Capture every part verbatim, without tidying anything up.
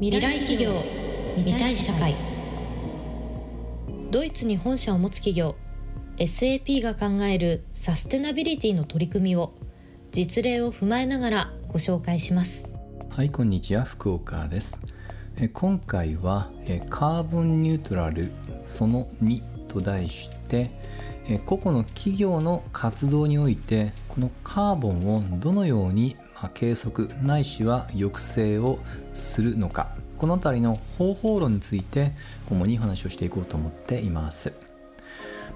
未来企業未来社会。ドイツに本社を持つ企業 エスエーピー が考えるサステナビリティの取り組みを実例を踏まえながらご紹介します。はい、こんにちは、福岡です。え今回はえカーボンニュートラルそのにと題してえ個々の企業の活動においてこのカーボンをどのように計測ないしは抑制をするのか、このあたりの方法論について主にお話をしていこうと思っています。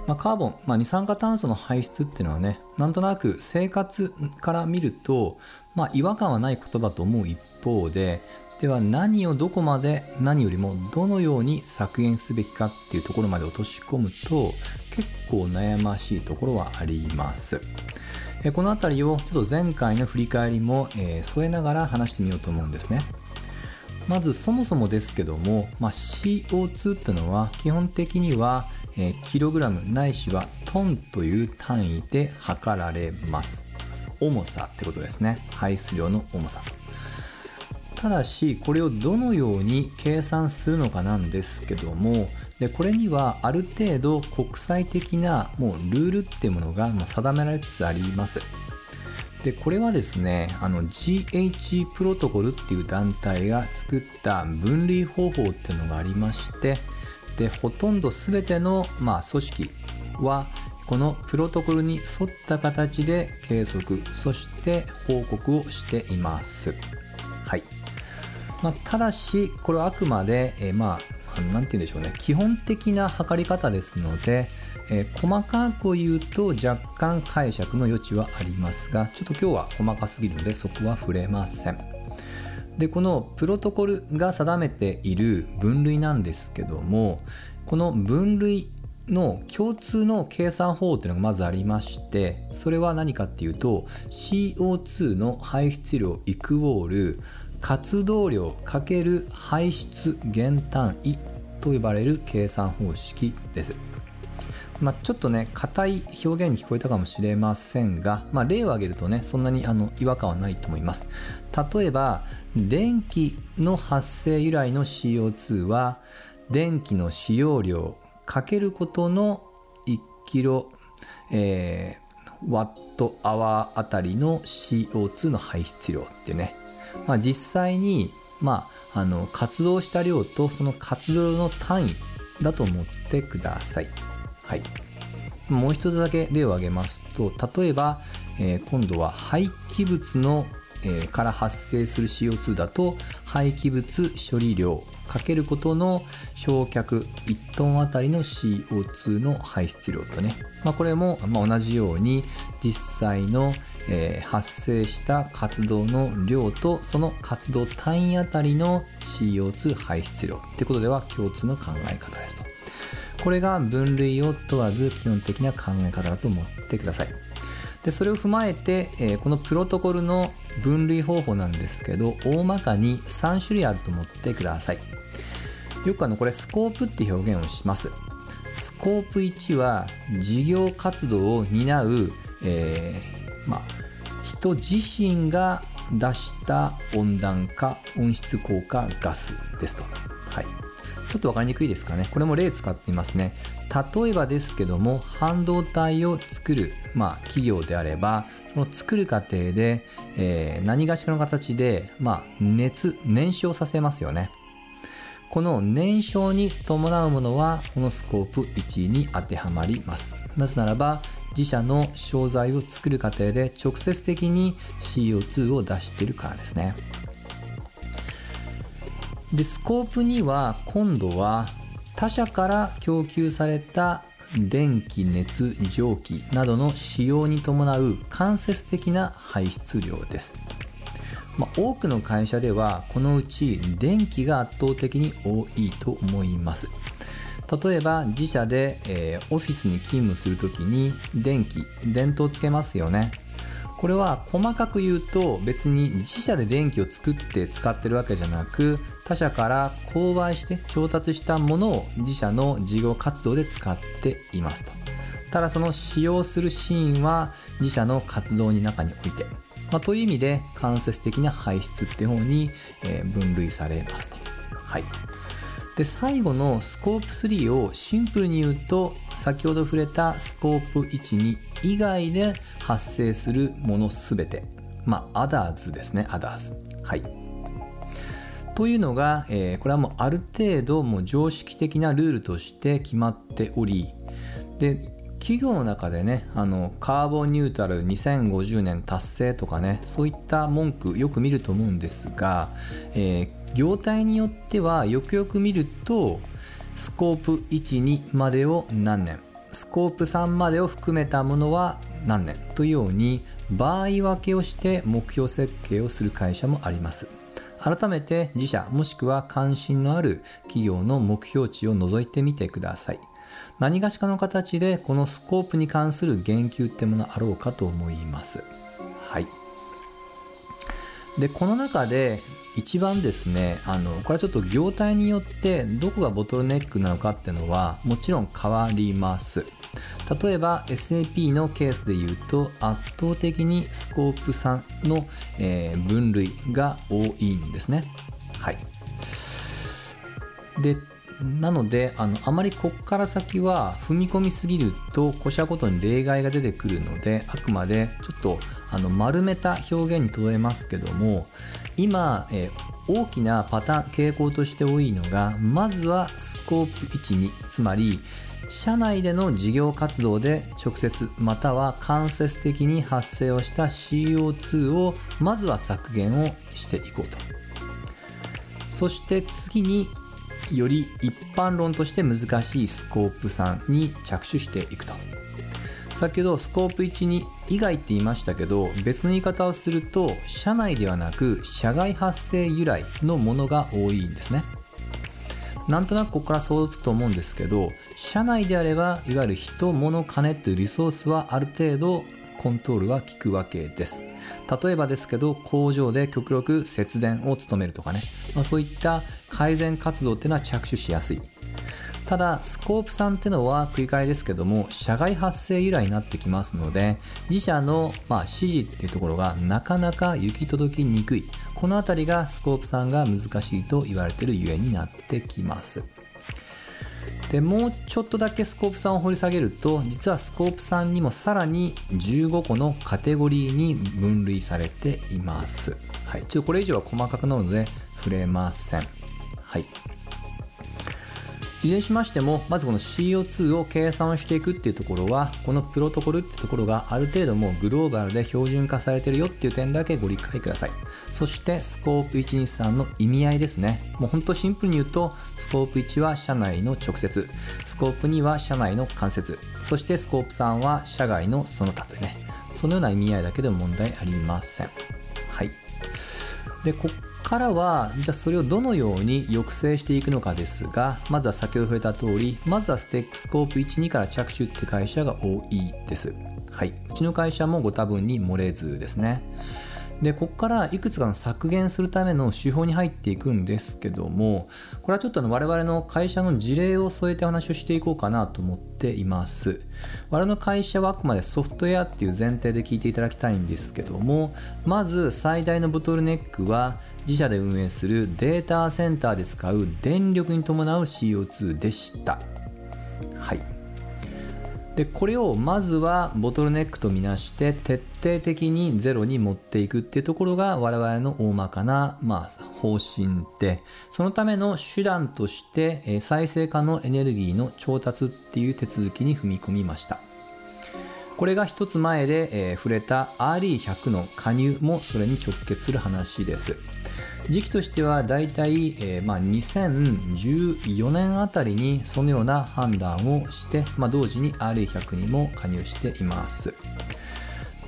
まあ、カーボン、まあ、二酸化炭素の排出っていうのはね、なんとなく生活から見ると、まあ、違和感はないことだと思う一方で、では何をどこまで何よりもどのように削減すべきかっていうところまで落とし込むと結構悩ましいところはあります。このあたりをちょっと前回の振り返りも添えながら話してみようと思うんですね。まずそもそもですけども、まあ、シーオーツー ってのは基本的にはキログラムないしはトンという単位で測られます。重さってことですね。排出量の重さ。ただしこれをどのように計算するのかなんですけども、でこれにはある程度国際的なもうルールっていうものがもう定められつつあります。でこれはですね、あの ジーエイチ プロトコルっていう団体が作った分類方法っていうのがありまして、でほとんど全ての、まあ、組織はこのプロトコルに沿った形で計測そして報告をしています。はい、まあ、ただしこれはあくまで、えー、まあ何て言うんでしょうね、基本的な測り方ですので、えー、細かく言うと若干解釈の余地はありますが、ちょっと今日は細かすぎるのでそこは触れません。でこのプロトコルが定めている分類なんですけども、この分類の共通の計算方法というのがまずありまして、それは何かっていうと シーオーツー の排出量イクオール活動量×排出減単位と呼ばれる計算方式です。まあ、ちょっとね硬い表現に聞こえたかもしれませんが、まあ、例を挙げるとねそんなにあの違和感はないと思います。例えば電気の発生由来の シーオーツー は電気の使用量かけることのいちキロ、えー、ワットアワーあたりの シーオーツー の排出量ってね、まあ、実際に、まあ、あの活動した量とその活動の単位だと思ってください。はい、もう一つだけ例を挙げますと、例えば、えー、今度は廃棄物の、えー、から発生する シーオーツー だと廃棄物処理量かけることの焼却いちトンあたりの シーオーツー の排出量とね、まあ、これも同じように実際の発生した活動の量とその活動単位あたりの シーオーツー 排出量ってことでは共通の考え方ですと。これが分類を問わず基本的な考え方だと思ってください。でそれを踏まえて、えー、このプロトコルの分類方法なんですけど、大まかにさんしゅるいあると思ってください。よくあのこれスコープって表現をします。スコープいちは事業活動を担う、えーまあ、人自身が出した温暖化温室効果ガスですと。はい、ちょっと分かりにくいですかね。これも例使っていますね。例えばですけども、半導体を作る、まあ、企業であれば、その作る過程で、えー、何がしかの形で、まあ、熱、燃焼させますよね。この燃焼に伴うものはこのスコープいちに当てはまります。なぜならば自社の商材を作る過程で直接的に シーオーツー を出しているからですね。でスコープには今度は他社から供給された電気熱蒸気などの使用に伴う間接的な排出量です。まあ、多くの会社ではこのうち電気が圧倒的に多いと思います。例えば自社で、えー、オフィスに勤務するときに電気電灯をつけますよね。これは細かく言うと別に自社で電気を作って使ってるわけじゃなく、他社から購買して調達したものを自社の事業活動で使っていますと。ただその使用するシーンは自社の活動の中においてまあ、という意味で間接的な排出っていう方に分類されますと。はい、で最後のスコープスリーをシンプルに言うと、先ほど触れたスコープいち、に以外で発生するものすべて、まあ、others ですね、others。はい、というのが、えー、これはもうある程度もう常識的なルールとして決まっており、で企業の中でね、あのカーボンニュートラルにせんごじゅうねん達成とかね、そういった文句よく見ると思うんですが、えー、業態によってはよくよく見ると、スコープいち、にまでを何年、スコープさんまでを含めたものは何年というように場合分けをして目標設計をする会社もあります。改めて自社もしくは関心のある企業の目標値を覗いてみてください。何がしかの形でこのスコープに関する言及ってものあろうかと思います。はい、でこの中で一番ですね、あのこれはちょっと業態によってどこがボトルネックなのかっていうのはもちろん変わります。例えば エスエーピー のケースで言うと、圧倒的にスコープさんの、えー、分類が多いんですね。はい、でなので あのあまりここから先は踏み込みすぎるとこしゃごとに例外が出てくるので、あくまでちょっとあの丸めた表現にとどめますけども、今、えー、大きなパターン傾向として多いのが、まずはスコープいち、に、つまり社内での事業活動で直接または間接的に発生をした シーオーツー をまずは削減をしていこうと。そして次により一般論として難しいスコープさんに着手していくと。先ほどスコープいち、に以外って言いましたけど、別の言い方をすると社内ではなく社外発生由来のものが多いんですね。なんとなくここから想像つくと思うんですけど、社内であればいわゆる人物金というリソースはある程度コントロールは効くわけです。例えばですけど、工場で極力節電を努めるとかね、まあ、そういった改善活動っていうのは着手しやすい。ただスコープさんってのは繰り返しですけども、社外発生由来になってきますので、自社のまあ指示っていうところがなかなか行き届きにくい。このあたりがスコープさんが難しいと言われているゆえになってきます。でもうちょっとだけスコープさんを掘り下げると、実はスコープさんにもさらにじゅうごこのカテゴリーに分類されています。はい、ちょっとこれ以上は細かくなるので触れません。はい、いずれにしましても、まずこの シーオーツー を計算していくっていうところは、このプロトコルってところがある程度もうグローバルで標準化されてるよっていう点だけご理解ください。そしてスコープいち、に、さんの意味合いですね。もうほんとシンプルに言うと、スコープいちは社内の直接、スコープには社内の間接、そしてスコープさんは社外のその他というね、そのような意味合いだけでも問題ありません。はい。で、こからはじゃあそれをどのように抑制していくのかですが、まずは先ほど触れた通り、まずはステックスコープいち、にから着手って会社が多いです。はい、うちの会社もご多分に漏れずですね。でここからいくつかの削減するための手法に入っていくんですけども、これはちょっと我々の会社の事例を添えて話をしていこうかなと思っています。我々の会社はあくまでソフトウェアっていう前提で聞いていただきたいんですけども、まず最大のボトルネックは自社で運営するデータセンターで使う電力に伴う シーオーツー でした。はいでこれをまずはボトルネックとみなして徹底的にゼロに持っていくっていうところが我々の大まかな、まあ、方針で、そのための手段として再生可能エネルギーの調達っていう手続きに踏み込みました。これが一つ前で、えー、触れた アールイーひゃく の加入もそれに直結する話です。時期としてはだいたい、えーまあ、にせんじゅうよねんあたりにそのような判断をして、まあ、同時に アールイーひゃく にも加入しています。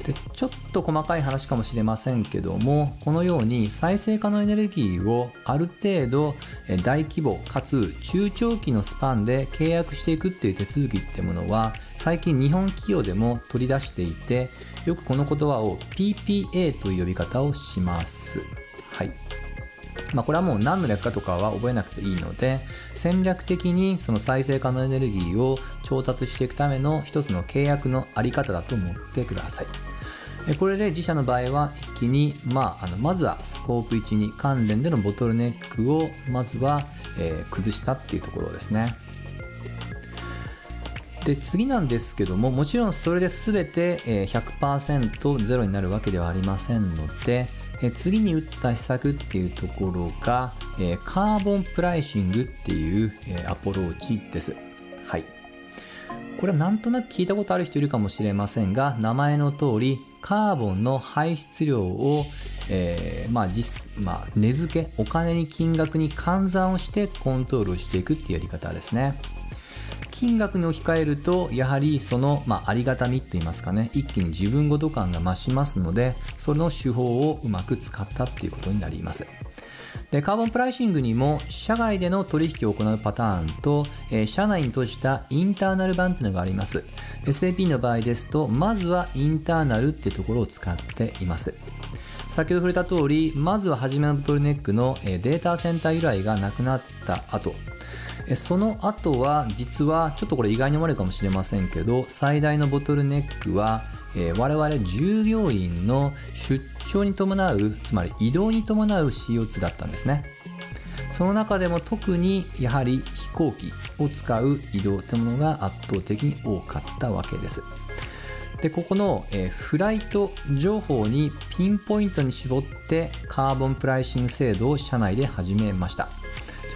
でちょっと細かい話かもしれませんけども、このように再生可能エネルギーをある程度大規模かつ中長期のスパンで契約していくっていう手続きってものは、最近日本企業でも取り出していて、よくこの言葉を ピーピーエー という呼び方をします。はいまあ、これはもう何の略かとかは覚えなくていいので、戦略的にその再生可能エネルギーを調達していくための一つの契約のあり方だと思ってください。これで自社の場合は一気に、まあ、あのまずはスコープいちに関連でのボトルネックをまずは、えー、崩したっていうところですね。で次なんですけども、もちろんそれで全て ひゃくパーセント ゼロになるわけではありませんので、次に打った施策っていうところがカーボンプライシングっていうアプローチです。はい、これはなんとなく聞いたことある人いるかもしれませんが、名前の通りカーボンの排出量を、えーまあ実まあ、値付けお金に金額に換算をしてコントロールしていくっていうやり方ですね。金額に置き換えるとやはりその、まあ、ありがたみといいますかね、一気に自分ごと感が増しますので、その手法をうまく使ったっていうことになります。でカーボンプライシングにも社外での取引を行うパターンと、えー、社内に閉じたインターナル版というのがあります。 エスエーピー の場合ですと、まずはインターナルっていうところを使っています。先ほど触れた通り、まずは初めのボトルネックのデータセンター由来がなくなった後、その後は実はちょっとこれ意外に思われるかもしれませんけど、最大のボトルネックは我々従業員の出張に伴う、つまり移動に伴う シーオーツー だったんですね。その中でも特にやはり飛行機を使う移動というものが圧倒的に多かったわけです。でここのフライト情報にピンポイントに絞ってカーボンプライシング制度を社内で始めました。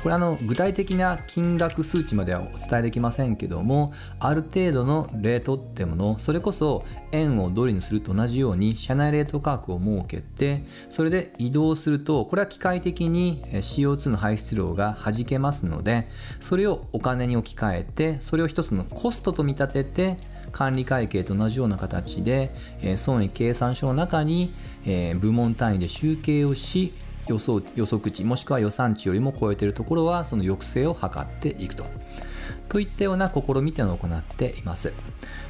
これあの具体的な金額数値まではお伝えできませんけども、ある程度のレートってもの、それこそ円をドルにすると同じように社内レート価格を設けて、それで移動するとこれは機械的に シーオーツー の排出量が弾けますので、それをお金に置き換えて、それを一つのコストと見立てて、管理会計と同じような形で損益計算書の中に部門単位で集計をし、予想、予測値もしくは予算値よりも超えているところはその抑制を図っていくとといったような試みというのを行っています。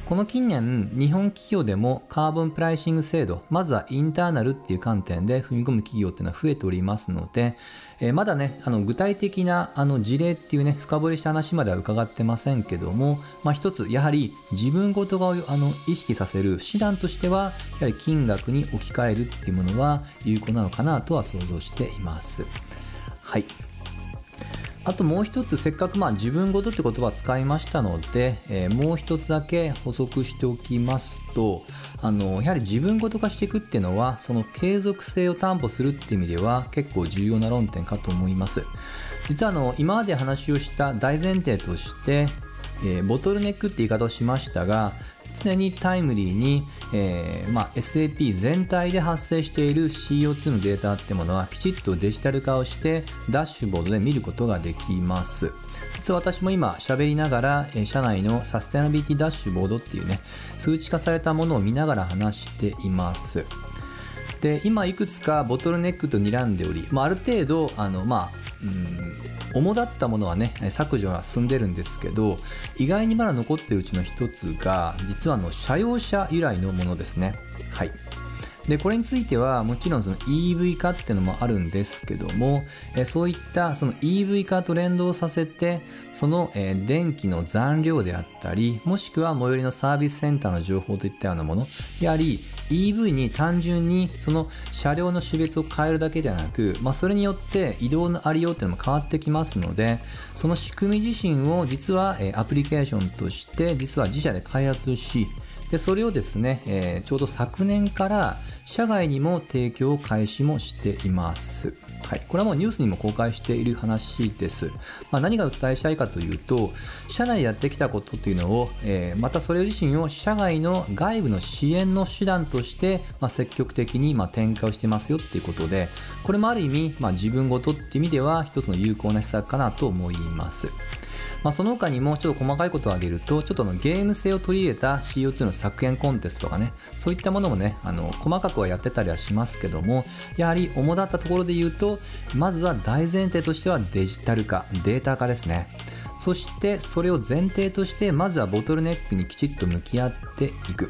この近年日本企業でもカーボンプライシング制度、まずはインターナルっていう観点で踏み込む企業っていうのは増えておりますので、えー、まだねあの具体的なあの事例っていうね深掘りした話までは伺ってませんけども、まあ、一つやはり自分ごとがあの意識させる手段としてはやはり金額に置き換えるっていうものは有効なのかなとは想像しています。はい、あともう一つ、せっかくまあ自分ごとって言葉を使いましたので、えー、もう一つだけ補足しておきますと、あのやはり自分ごと化していくっていうのはその継続性を担保するっていう意味では結構重要な論点かと思います。実はあの今まで話をした大前提として、えー、ボトルネックって言い方をしましたが、常にタイムリーに、えーまあ、エスエーピー 全体で発生している シーオーツー のデータってものはきちっとデジタル化をしてダッシュボードで見ることができます。実は私も今喋りながら、えー、社内のサステナビリティダッシュボードっていうね数値化されたものを見ながら話しています。で今いくつかボトルネックと睨んでおり、まあ、ある程度あのまあうん主だったものはね削除が進んでるんですけど、意外にまだ残ってるうちの一つが実はあの社用車由来のものですね。はい、でこれについてはもちろんその イーブイ 化っていうのもあるんですけども、そういったその イーブイ 化と連動させてその電気の残量であったり、もしくは最寄りのサービスセンターの情報といったようなもの、やはり イーブイ に単純にその車両の種別を変えるだけではなく、まあ、それによって移動のありようっていうのも変わってきますので、その仕組み自身を実はアプリケーションとして実は自社で開発し、でそれをですね、えー、ちょうど昨年から社外にも提供を開始もしています。はい、これはもうニュースにも公開している話です。まあ、何がお伝えしたいかというと、社内でやってきたことというのを、えー、またそれ自身を社外の外部の支援の手段として、まあ、積極的にまあ展開をしてますよっていうことで、これもある意味、まあ、自分ごとっていう意味では一つの有効な施策かなと思います。まあ、その他にもちょっと細かいことを挙げると、ちょっとのゲーム性を取り入れた シーオーツー の削減コンテストとかね、そういったものもねあの細かくはやってたりはしますけども、やはり主だったところで言うと、まずは大前提としてはデジタル化、データ化ですね。そしてそれを前提としてまずはボトルネックにきちっと向き合っていく、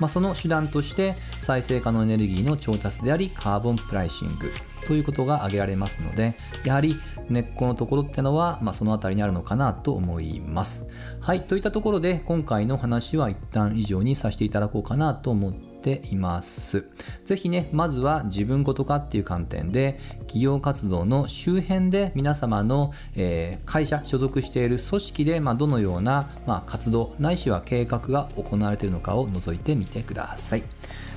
まあ、その手段として再生可能エネルギーの調達でありカーボンプライシングということが挙げられますので、やはり根っこのところってのは、まあ、そのあたりにあるのかなと思います。はい、といったところで今回の話は一旦以上にさせていただこうかなと思ってっています。ぜひね、まずは自分事化っていう観点で、企業活動の周辺で皆様の、えー、会社、所属している組織で、まあ、どのような、まあ、活動、ないしは計画が行われているのかを覗いてみてください。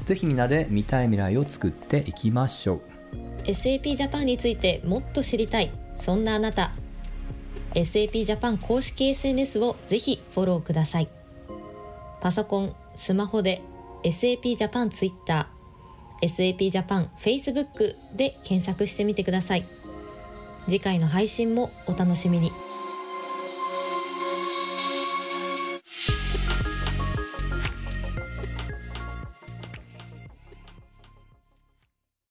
ぜひみんなで見たい未来を作っていきましょう。 エスエーピー ジャパンについてもっと知りたい、そんなあなた、 エスエーピー ジャパン公式 エスエヌエス をぜひフォローください。パソコン、スマホで エスエーピー ジャパン Twitter、エスエーピー ジャパン Facebook で検索してみてください。次回の配信もお楽しみに。